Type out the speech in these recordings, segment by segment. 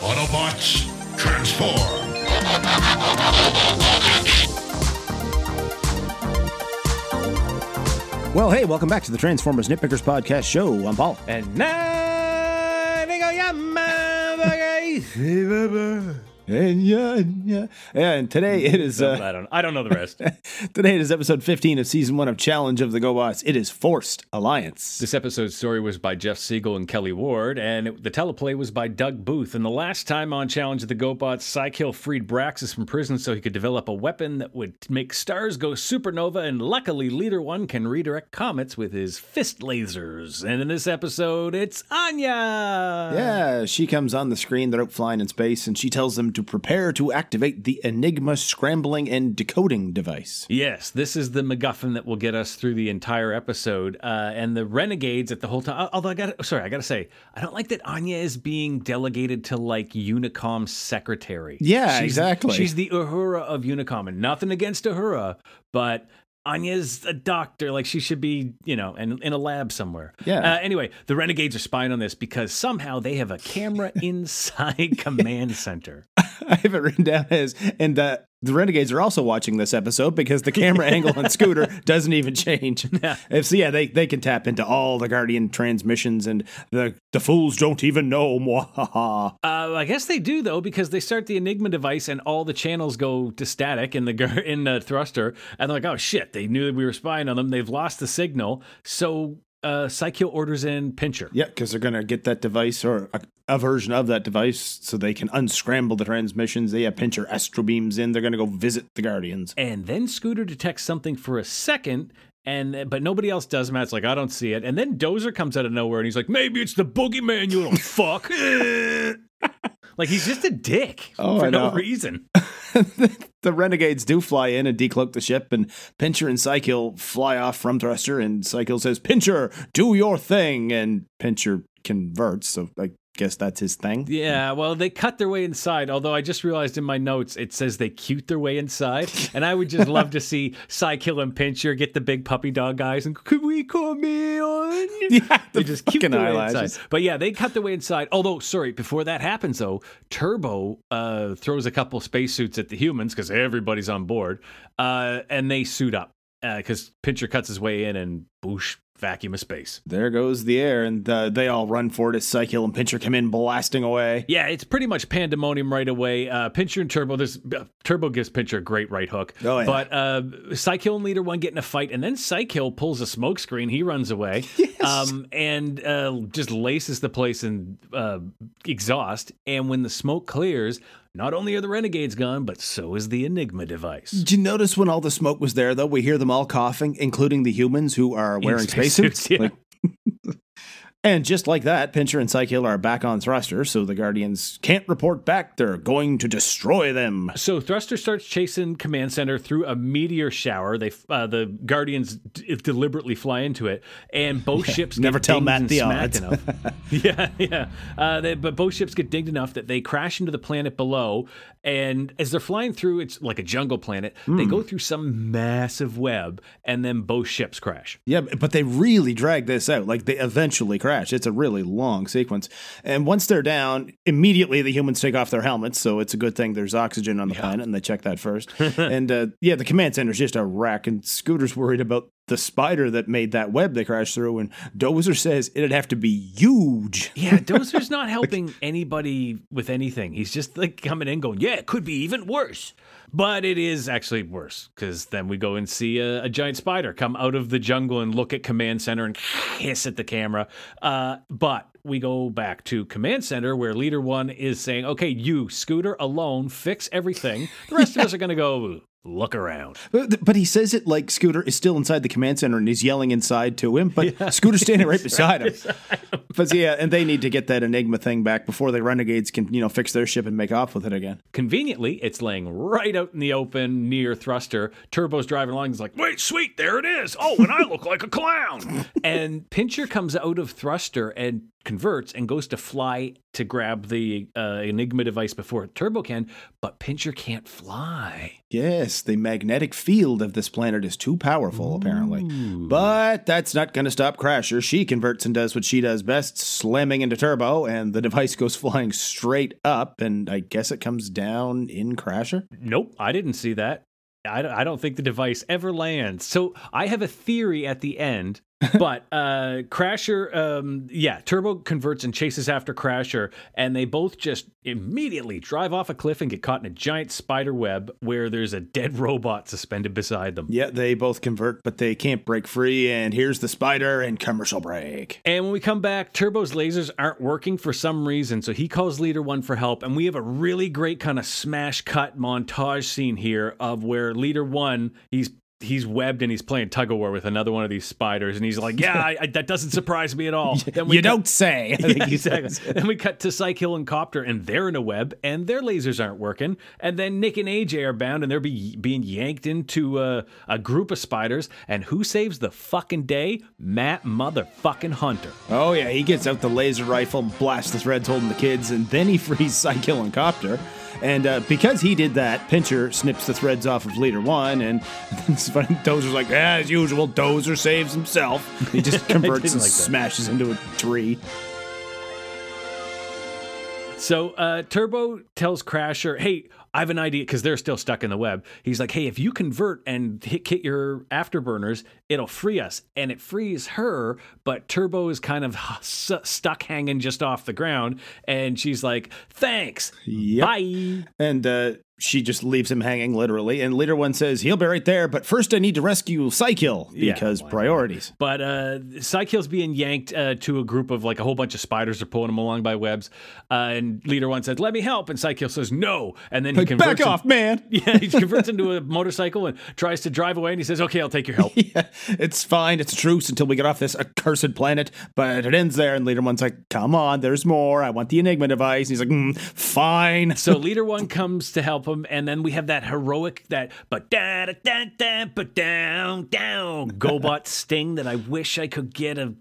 Autobots, transform! Well, hey, welcome back to the Transformers Nitpickers Podcast Show. I'm Paul. And and today it is... I don't know the rest. Today it is episode 15 of season 1 of Challenge of the Gobots. It is Forced Alliance. This episode's story was by Jeff Siegel and Kelly Ward, and the teleplay was by Doug Booth. And the last time on Challenge of the Gobots, Cy-Kill freed Braxis from prison so he could develop a weapon that would make stars go supernova, and luckily Leader 1 can redirect comets with his fist lasers. And in this episode, it's Anya! Yeah, she comes on the screen, they're out flying in space, and she tells them to prepare to activate the Enigma scrambling and decoding device. Yes, this is the MacGuffin that will get us through the entire episode. And the Renegades at the whole time, although I gotta say, I don't like that Anya is being delegated to, like, Unicom's secretary. Yeah, exactly. She's the Uhura of Unicom, and nothing against Uhura, but... Anya's a doctor, like she should be, you know, in a lab somewhere. Yeah. Anyway, the Renegades are spying on this because somehow they have a camera inside Command Center. I have it written down as, and the Renegades are also watching this episode because the camera angle on Scooter doesn't even change. Yeah. So yeah, they can tap into all the Guardian transmissions and the fools don't even know. I guess they do, though, because they start the Enigma device and all the channels go to static in the thruster. And they're like, oh, shit, they knew that we were spying on them. They've lost the signal. So Cy-Kill orders in Pincher. Yeah, because they're going to get that device or... a version of that device so they can unscramble the transmissions. They have Pincher astro beams in. They're going to go visit the Guardians. And then Scooter detects something for a second, but nobody else does. Matt's like, I don't see it. And then Dozer comes out of nowhere and he's like, maybe it's the boogeyman, you little fuck. Like, he's just a dick for no reason. The Renegades do fly in and decloak the ship, and Pincher and Cy-Kill fly off from Thruster, and Cy-Kill says, Pincher, do your thing. And Pincher converts, so like, guess that's his thing. Yeah, well, they cut their way inside, although I just realized in my notes it says they cute their way inside, and I would just love to see Cy-Kill and Pincher get the big puppy dog guys and could we come in? Yeah, they just cute their way inside. But yeah, they cut their way inside, although, sorry, before that happens, though, Turbo throws a couple spacesuits at the humans because everybody's on board, and they suit up because Pincher cuts his way in and boosh. Vacuum of space. There goes the air, and they all run for it as Cy-Kill and Pincher come in blasting away. Yeah, it's pretty much pandemonium right away. Pincher and Turbo, Turbo gives Pincher a great right hook. Oh, yeah. But Cy-Kill and Leader 1 get in a fight, and then Cy-Kill pulls a smoke screen. He runs away. Yes. And just laces the place in exhaust, and when the smoke clears, not only are the Renegades gone, but so is the Enigma device. Did you notice when all the smoke was there, though, we hear them all coughing, including the humans who are wearing spacesuits? Yeah. Like, and just like that, Pincher and Cy-Kill are back on Thruster, so the Guardians can't report back. They're going to destroy them. So Thruster starts chasing Command Center through a meteor shower. The Guardians deliberately fly into it, and both ships never tell Matt the odds. Yeah. But both ships get dinged enough that they crash into the planet below, and as they're flying through, it's like a jungle planet. Mm. They go through some massive web, and then both ships crash. Yeah, but they really drag this out. Like, they eventually crash. It's a really long sequence. And once they're down, immediately the humans take off their helmets, so it's a good thing there's oxygen on the planet, and they check that first. And the Command Center's just a wreck, and Scooter's worried about the spider that made that web they crashed through, and Dozer says it'd have to be huge. Yeah, Dozer's not helping anybody with anything. He's just like coming in going, yeah, it could be even worse. But it is actually worse, because then we go and see a giant spider come out of the jungle and look at Command Center and hiss at the camera. But we go back to Command Center, where Leader 1 is saying, okay, you, Scooter, alone, fix everything. The rest of us are going to go... look around. But he says it like Scooter is still inside the Command Center and he's yelling inside to him, but Scooter's standing right beside him. But yeah, and they need to get that Enigma thing back before the Renegades can, you know, fix their ship and make off with it again. Conveniently, it's laying right out in the open near Thruster. Turbo's driving along. He's like, wait, sweet, there it is. Oh, and I look like a clown. And Pincher comes out of Thruster and converts and goes to fly to grab the Enigma device before Turbo can, but Pincher can't fly. Yes, the magnetic field of this planet is too powerful, apparently. But that's not going to stop Crasher. She converts and does what she does best, slamming into Turbo, and the device goes flying straight up, and I guess it comes down in Crasher? Nope, I didn't see that. I don't think the device ever lands. So I have a theory at the end, but Crasher, Turbo converts and chases after Crasher, and they both just immediately drive off a cliff and get caught in a giant spider web where there's a dead robot suspended beside them. Yeah, they both convert, but they can't break free, and here's the spider and commercial break. And when we come back, Turbo's lasers aren't working for some reason, so he calls Leader 1 for help, and we have a really great kind of smash cut montage scene here of where Leader 1, he's webbed and he's playing tug-of-war with another one of these spiders, and he's like, yeah, that doesn't surprise me at all. Don't say. I think exactly. Then we cut to Cy-Kill and Copter, and they're in a web, and their lasers aren't working. And then Nick and AJ are bound, and they're being yanked into a group of spiders. And who saves the fucking day? Matt motherfucking Hunter. Oh, yeah, he gets out the laser rifle, blasts the threads holding the kids, and then he frees Cy-Kill and Copter. And because he did that, Pincher snips the threads off of Leader 1, and then Dozer's like, as usual, Dozer saves himself. He just converts and smashes into a tree. So Turbo tells Crasher, hey, I have an idea, because they're still stuck in the web. He's like, hey, if you convert and hit your afterburners, it'll free us. And it frees her, but Turbo is kind of stuck hanging just off the ground. And she's like, thanks. Yep. Bye. And she just leaves him hanging, literally. And Leader 1 says, he'll be right there, but first I need to rescue Cy-Kill, because priorities. But Cy-Kill's being yanked to a group of, a whole bunch of spiders are pulling him along by webs. And Leader 1 says, let me help. And Cy-Kill says, no. And then he converts Yeah, he converts into a motorcycle and tries to drive away, and he says, okay, I'll take your help. Yeah, it's fine. It's a truce until we get off this accursed planet, but it ends there. And Leader 1's like, come on, there's more. I want the Enigma device. And he's like, fine. So Leader 1 comes to help him, and then we have that heroic down Gobot sting that I wish I could get a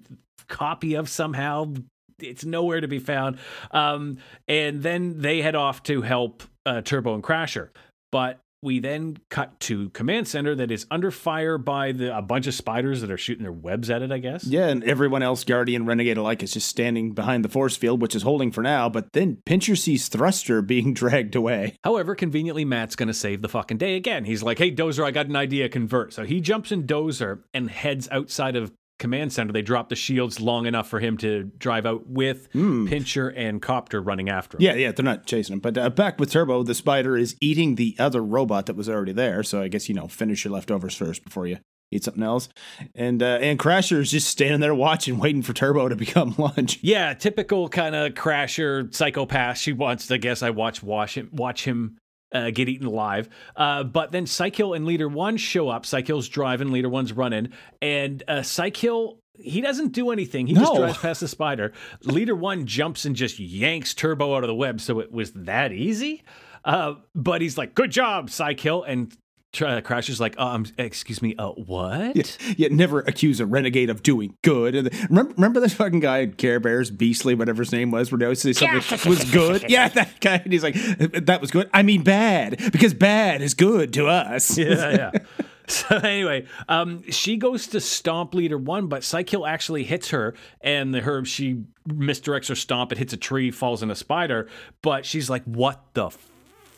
copy of somehow. It's nowhere to be found. And then they head off to help Turbo and Crasher, but we then cut to Command Center that is under fire by a bunch of spiders that are shooting their webs at it, I guess. Yeah, and everyone else, Guardian, Renegade alike, is just standing behind the force field, which is holding for now, but then Pincher sees Thruster being dragged away. However, conveniently, Matt's going to save the fucking day again. He's like, hey, Dozer, I got an idea, convert. So he jumps in Dozer and heads outside of Command Center. They drop the shields long enough for him to drive out with Pincher and Copter running after him. Yeah, they're not chasing him. But back with Turbo, the spider is eating the other robot that was already there. So I guess, finish your leftovers first before you eat something else. And Crasher is just standing there watching, waiting for Turbo to become lunch. Yeah, typical kind of Crasher psychopath. She wants to, watch him get eaten alive. But then Cy-Kill and Leader 1 show up. Cy-Kill's driving, Leader 1's running. And Cy-Kill, he doesn't do anything. He just drives past the spider. Leader 1 jumps and just yanks Turbo out of the web. So it was that easy. But he's like, good job, Cy-Kill. And Crasher's like, excuse me, what? Yeah, never accuse a renegade of doing good. And remember this fucking guy in Care Bears, Beastly, whatever his name was, where they always say something was good? Yeah, that guy. And he's like, that was good? I mean bad, because bad is good to us. Yeah. So anyway, she goes to stomp Leader 1, but Cy-Kill actually hits her, and she misdirects her stomp. It hits a tree, falls in a spider, but she's like, what the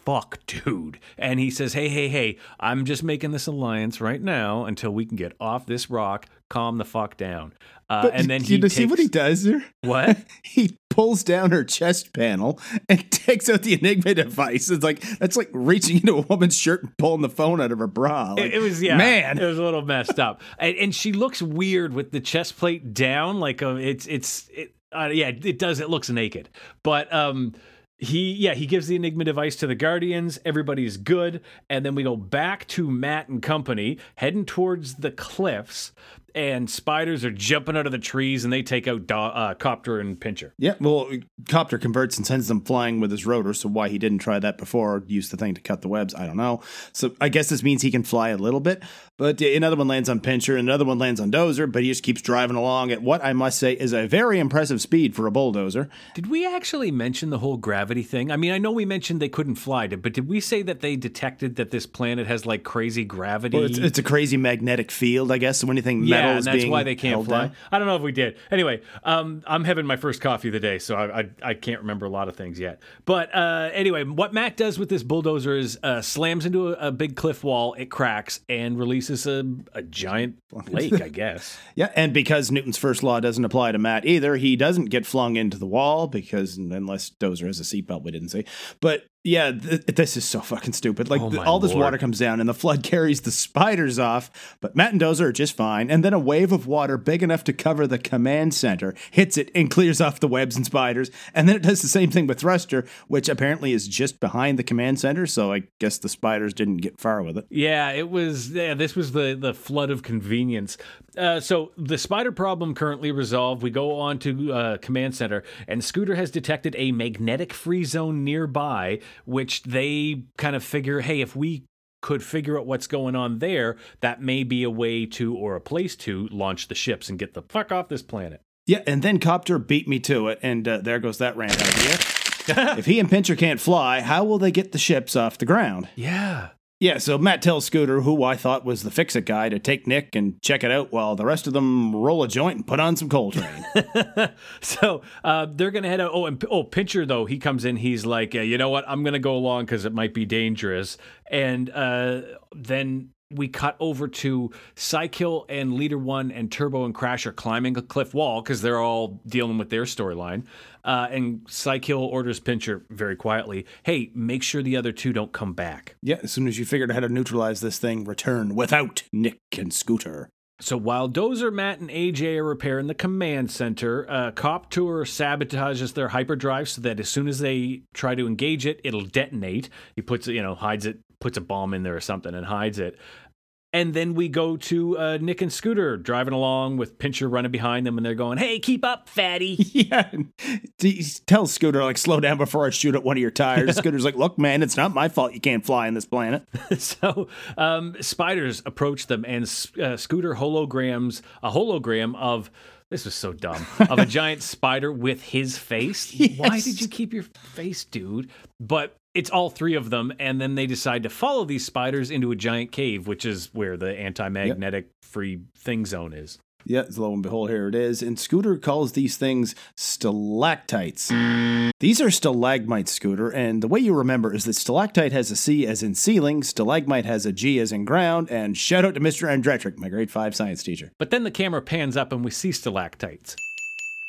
fuck, dude. And he says, hey, I'm just making this alliance right now until we can get off this rock. Calm the fuck down. And then he see what he does there? What? He pulls down her chest panel and takes out the Enigma device. It's that's reaching into a woman's shirt and pulling the phone out of her bra. It was a little messed up. And she looks weird with the chest plate down. It does. It looks naked. But, He gives the Enigma device to the Guardians. Everybody's good. And then we go back to Matt and company, heading towards the cliffs. and spiders are jumping out of the trees, and they take out Copter and Pincher. Yeah, well, Copter converts and sends them flying with his rotor, so why he didn't try that before or use the thing to cut the webs, I don't know. So I guess this means he can fly a little bit, but another one lands on Pincher, another one lands on Dozer, but he just keeps driving along at what I must say is a very impressive speed for a bulldozer. Did we actually mention the whole gravity thing? I mean, I know we mentioned they couldn't fly it, but did we say that they detected that this planet has, like, crazy gravity? Well, it's a crazy magnetic field, I guess, so anything metal is being held down. Yeah, that's why they can't fly. I don't know if we did. Anyway, I'm having my first coffee of the day, so I can't remember a lot of things yet. But anyway, what Matt does with this bulldozer is slams into a big cliff wall, it cracks, and releases a giant lake, I guess. Yeah, and because Newton's first law doesn't apply to Matt either, he doesn't get flung into the wall, because unless Dozer has a seatbelt, we didn't see. But yeah, this is so fucking stupid. Like, all this water comes down and the flood carries the spiders off, but Matt and Dozer are just fine. And then a wave of water big enough to cover the command center hits it and clears off the webs and spiders. And then it does the same thing with Thruster, which apparently is just behind the command center. So I guess the spiders didn't get far with it. Yeah, it was. Yeah, this was the flood of convenience. So the spider problem currently resolved. We go on to command center, and Scooter has detected a magnetic free zone nearby, which they kind of figure, hey, if we could figure out what's going on there, that may be a way to or a place to launch the ships and get the fuck off this planet. Yeah, and then Copter beat me to it, and there goes that rant idea. If he and Pincher can't fly, how will they get the ships off the ground? Yeah. Yeah, so Matt tells Scooter, who I thought was the fix-it guy, to take Nick and check it out while the rest of them roll a joint and put on some Coltrane. So they're going to head out. Oh, Pincher, though, he comes in. He's like, you know what? I'm going to go along because it might be dangerous. And then we cut over to Cy-Kill and Leader 1 and Turbo and Crasher climbing a cliff wall because they're all dealing with their storyline. And Cy-Kill orders Pincher very quietly, hey, make sure the other two don't come back. Yeah, as soon as you figured out how to neutralize this thing, return without Nick and Scooter. So while Dozer, Matt, and AJ are repairing the command center, Copter sabotages their hyperdrive so that as soon as they try to engage it, it'll detonate. He puts it, hides it, puts a bomb in there or something and hides it. And then we go to Nick and Scooter driving along with Pincher running behind them, and they're going, hey, keep up, fatty. Yeah. He tells Scooter, like, slow down before I shoot at one of your tires. Scooter's like, look, man, it's not my fault you can't fly on this planet. So spiders approach them, and Scooter holograms a hologram of... This was so dumb. Of a giant spider with his face. Yes. Why did you keep your face, dude? But it's all three of them, and then they decide to follow these spiders into a giant cave, which is where the anti-magnetic free thing zone is. Yeah, lo and behold, here it is. And Scooter calls these things stalactites. These are stalagmites, Scooter. And the way you remember is that stalactite has a C as in ceiling, stalagmite has a G as in ground, and shout out to Mr. Andretrick, my grade 5 science teacher. But then the camera pans up and we see stalactites.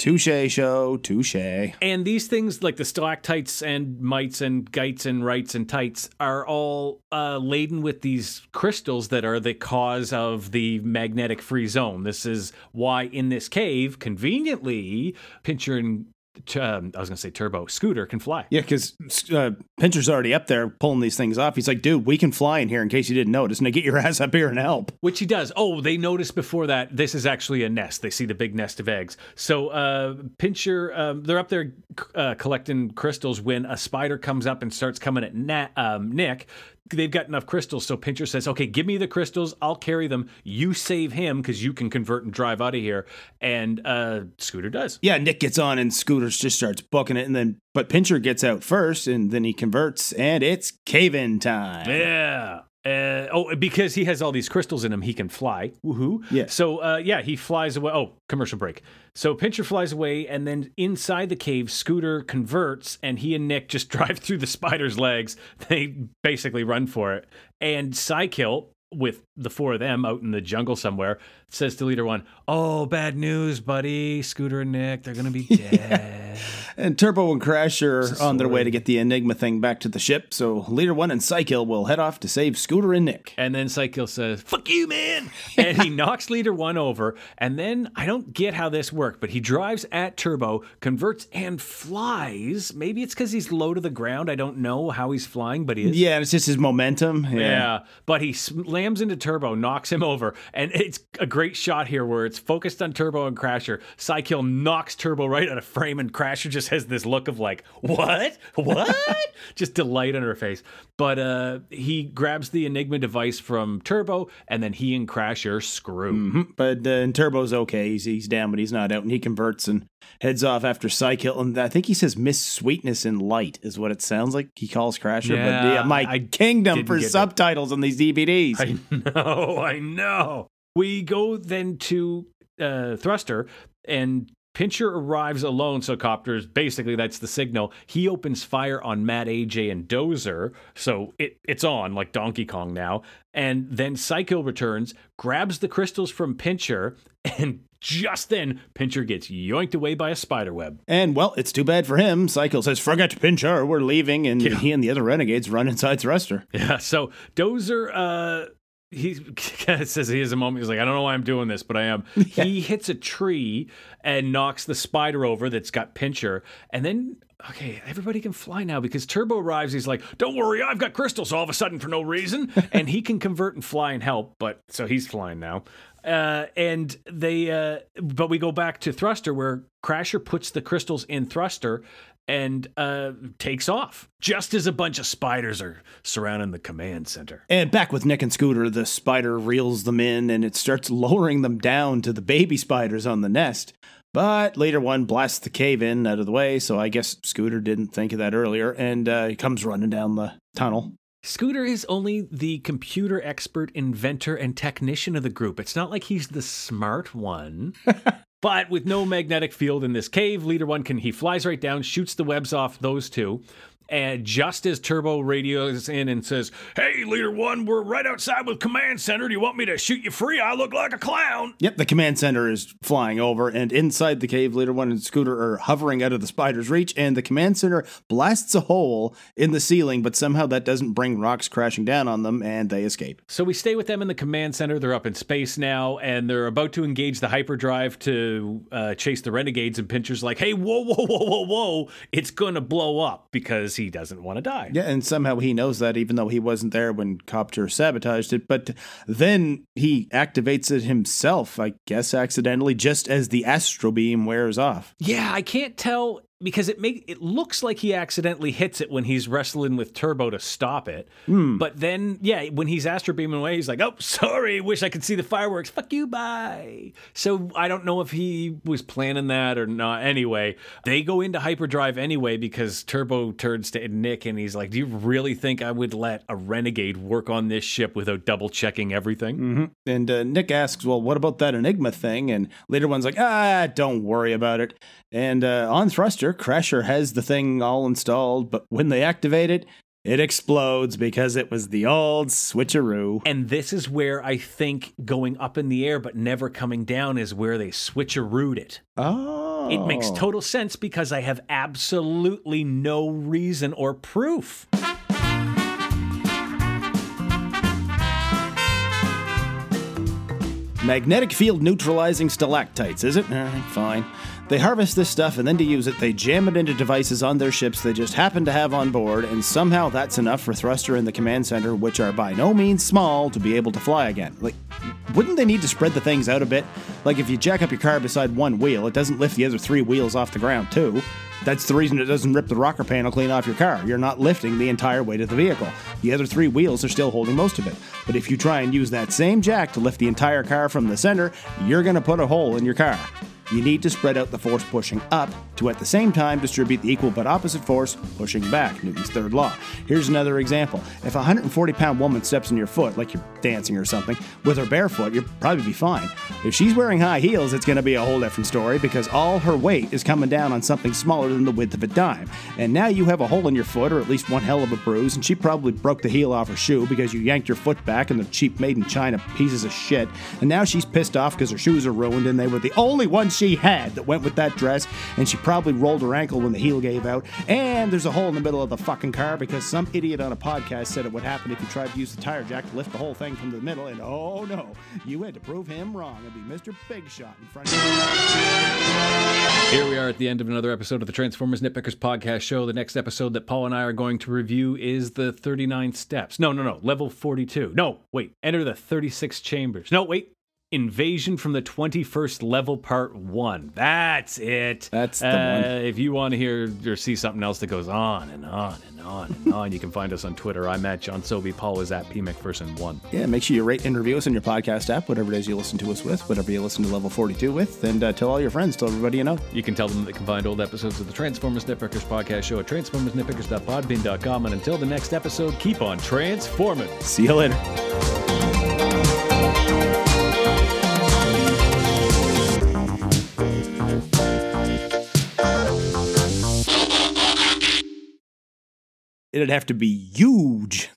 Touche, show, touche. And these things, like the stalactites and mites and gites and rites and tights, are all laden with these crystals that are the cause of the magnetic free zone. This is why in this cave, conveniently, Pincher and Scooter can fly. Yeah, because Pincher's already up there pulling these things off. He's like, dude, we can fly in here in case you didn't notice. Now get your ass up here and help. Which he does. Oh, they noticed before that this is actually a nest. They see the big nest of eggs. So Pincher, they're up there collecting crystals when a spider comes up and starts coming at Nick. They've got enough crystals, so Pincher says, okay, give me the crystals, I'll carry them, you save him, because you can convert and drive out of here, and Scooter does. Yeah, Nick gets on, and Scooter just starts bucking it, but Pincher gets out first, and then he converts, and it's cave-in time. Yeah. Because he has all these crystals in him, he can fly. Woohoo. Yeah. So, he flies away. Oh, commercial break. So Pincher flies away, and then inside the cave, Scooter converts, and he and Nick just drive through the spider's legs. They basically run for it. And Cy-Kill, with the four of them out in the jungle somewhere, says to Leader 1, oh, bad news, buddy. Scooter and Nick, they're going to be dead. And Turbo and Crasher on their way to get the Enigma thing back to the ship. So Leader 1 and Cy-Kill will head off to save Scooter and Nick. And then Cy-Kill says, "Fuck you, man!" And he knocks Leader 1 over. And then, I don't get how this worked, but he drives at Turbo, converts and flies. Maybe it's because he's low to the ground. I don't know how he's flying, but he is. Yeah, it's just his momentum. Yeah. But he slams into Turbo, knocks him over. And it's a great shot here where it's focused on Turbo and Crasher. Cy-Kill knocks Turbo right out of frame, and Crasher just has this look of like, what? Just delight on her face. But he grabs the Enigma device from Turbo, and then he and Crasher screw. Mm-hmm. But and Turbo's okay. He's down, but he's not out, and he converts and heads off after Cy-Kill. And I think he says Miss Sweetness and Light is what it sounds like he calls Crasher. Yeah, but yeah, my kingdom for subtitles on these DVDs. I know. We go then to Thruster, and Pincher arrives alone, so Copter's basically, that's the signal. He opens fire on Matt, AJ, and Dozer, so it's on, like Donkey Kong now. And then Cy-Kill returns, grabs the crystals from Pincher, and just then, Pincher gets yoinked away by a spider web. And, well, it's too bad for him. Cy-Kill says, "Forget Pincher, we're leaving," and he and the other renegades run inside Thruster. Yeah, so Dozer... He says he has a moment. He's like, "I don't know why I'm doing this, but I am." Yeah. He hits a tree and knocks the spider over that's got Pincher. And then, okay, everybody can fly now because Turbo arrives. He's like, "Don't worry, I've got crystals all of a sudden for no reason." And he can convert and fly and help, but so he's flying now. And they, but we go back to Thruster where Crasher puts the crystals in Thruster and takes off, just as a bunch of spiders are surrounding the command center. And back with Nick and Scooter, the spider reels them in, and it starts lowering them down to the baby spiders on the nest. But Leader 1 blasts the cave in out of the way, so I guess Scooter didn't think of that earlier, and he comes running down the tunnel. Scooter is only the computer expert, inventor, and technician of the group. It's not like he's the smart one. But with no magnetic field in this cave, Leader 1 he flies right down, shoots the webs off those two, and just as Turbo radios in and says, "Hey, Leader 1, we're right outside with Command Center. Do you want me to shoot you free? I look like a clown." Yep, the Command Center is flying over, and inside the cave, Leader 1 and Scooter are hovering out of the spider's reach, and the Command Center blasts a hole in the ceiling, but somehow that doesn't bring rocks crashing down on them, and they escape. So we stay with them in the Command Center. They're up in space now, and they're about to engage the hyperdrive to chase the Renegades, and Pincher's like, "Hey, whoa, it's gonna blow up," because he doesn't want to die. Yeah, and somehow he knows that, even though he wasn't there when Copter sabotaged it, but then he activates it himself, I guess accidentally, just as the astro beam wears off. Yeah, I can't tell, because it looks like he accidentally hits it when he's wrestling with Turbo to stop it. Mm. But then, yeah, when he's astro beaming away, he's like, "Oh, sorry, wish I could see the fireworks. Fuck you, bye." So I don't know if he was planning that or not. Anyway, they go into hyperdrive anyway because Turbo turns to Nick and he's like, "Do you really think I would let a renegade work on this ship without double-checking everything?" Mm-hmm. And Nick asks, "Well, what about that Enigma thing?" And Leader One's like, "Don't worry about it." And on Thruster, Crasher has the thing all installed, but when they activate it, it explodes because it was the old switcheroo. And this is where I think going up in the air but never coming down is where they switcherooed it. Oh. It makes total sense because I have absolutely no reason or proof. Magnetic field neutralizing stalactites, is it? Fine. They harvest this stuff, and then to use it, they jam it into devices on their ships they just happen to have on board, and somehow that's enough for Thruster and the Command Center, which are by no means small, to be able to fly again. Like, wouldn't they need to spread the things out a bit? Like, if you jack up your car beside one wheel, it doesn't lift the other three wheels off the ground, too. That's the reason it doesn't rip the rocker panel clean off your car. You're not lifting the entire weight of the vehicle. The other three wheels are still holding most of it. But if you try and use that same jack to lift the entire car from the center, you're going to put a hole in your car. You need to spread out the force pushing up to at the same time distribute the equal but opposite force pushing back, Newton's third law. Here's another example. If a 140-pound woman steps on your foot, like you're dancing or something, with her barefoot, you'll probably be fine. If she's wearing high heels, it's going to be a whole different story because all her weight is coming down on something smaller than the width of a dime. And now you have a hole in your foot or at least one hell of a bruise, and she probably broke the heel off her shoe because you yanked your foot back and they're cheap made in China pieces of shit. And now she's pissed off because her shoes are ruined and they were the only ones she had that went with that dress, and she probably rolled her ankle when the heel gave out, and there's a hole in the middle of the fucking car because some idiot on a podcast said it would happen if you tried to use the tire jack to lift the whole thing from the middle, and oh no, you had to prove him wrong and be Mr. Big Shot in front of you. Here we are at the end of another episode of the Transformers Nitpickers Podcast Show. The next episode that Paul and I are going to review is the 39 Steps. No, level 42. No, wait, Enter the 36 Chambers. No, wait. Invasion from the 21st Level Part 1. That's it. That's the one. If you want to hear or see something else that goes on and on and on and on, you can find us on Twitter. I'm at John Sobey. Paul is at PMcPherson1. Yeah, make sure you rate and review us on your podcast app, whatever it is you listen to us with, whatever you listen to Level 42 with, and tell all your friends, tell everybody you know. You can tell them that they can find old episodes of the Transformers Nitpickers Podcast Show at transformersnitpickers.podbean.com, and until the next episode, keep on transforming. See you later. It'd have to be huge.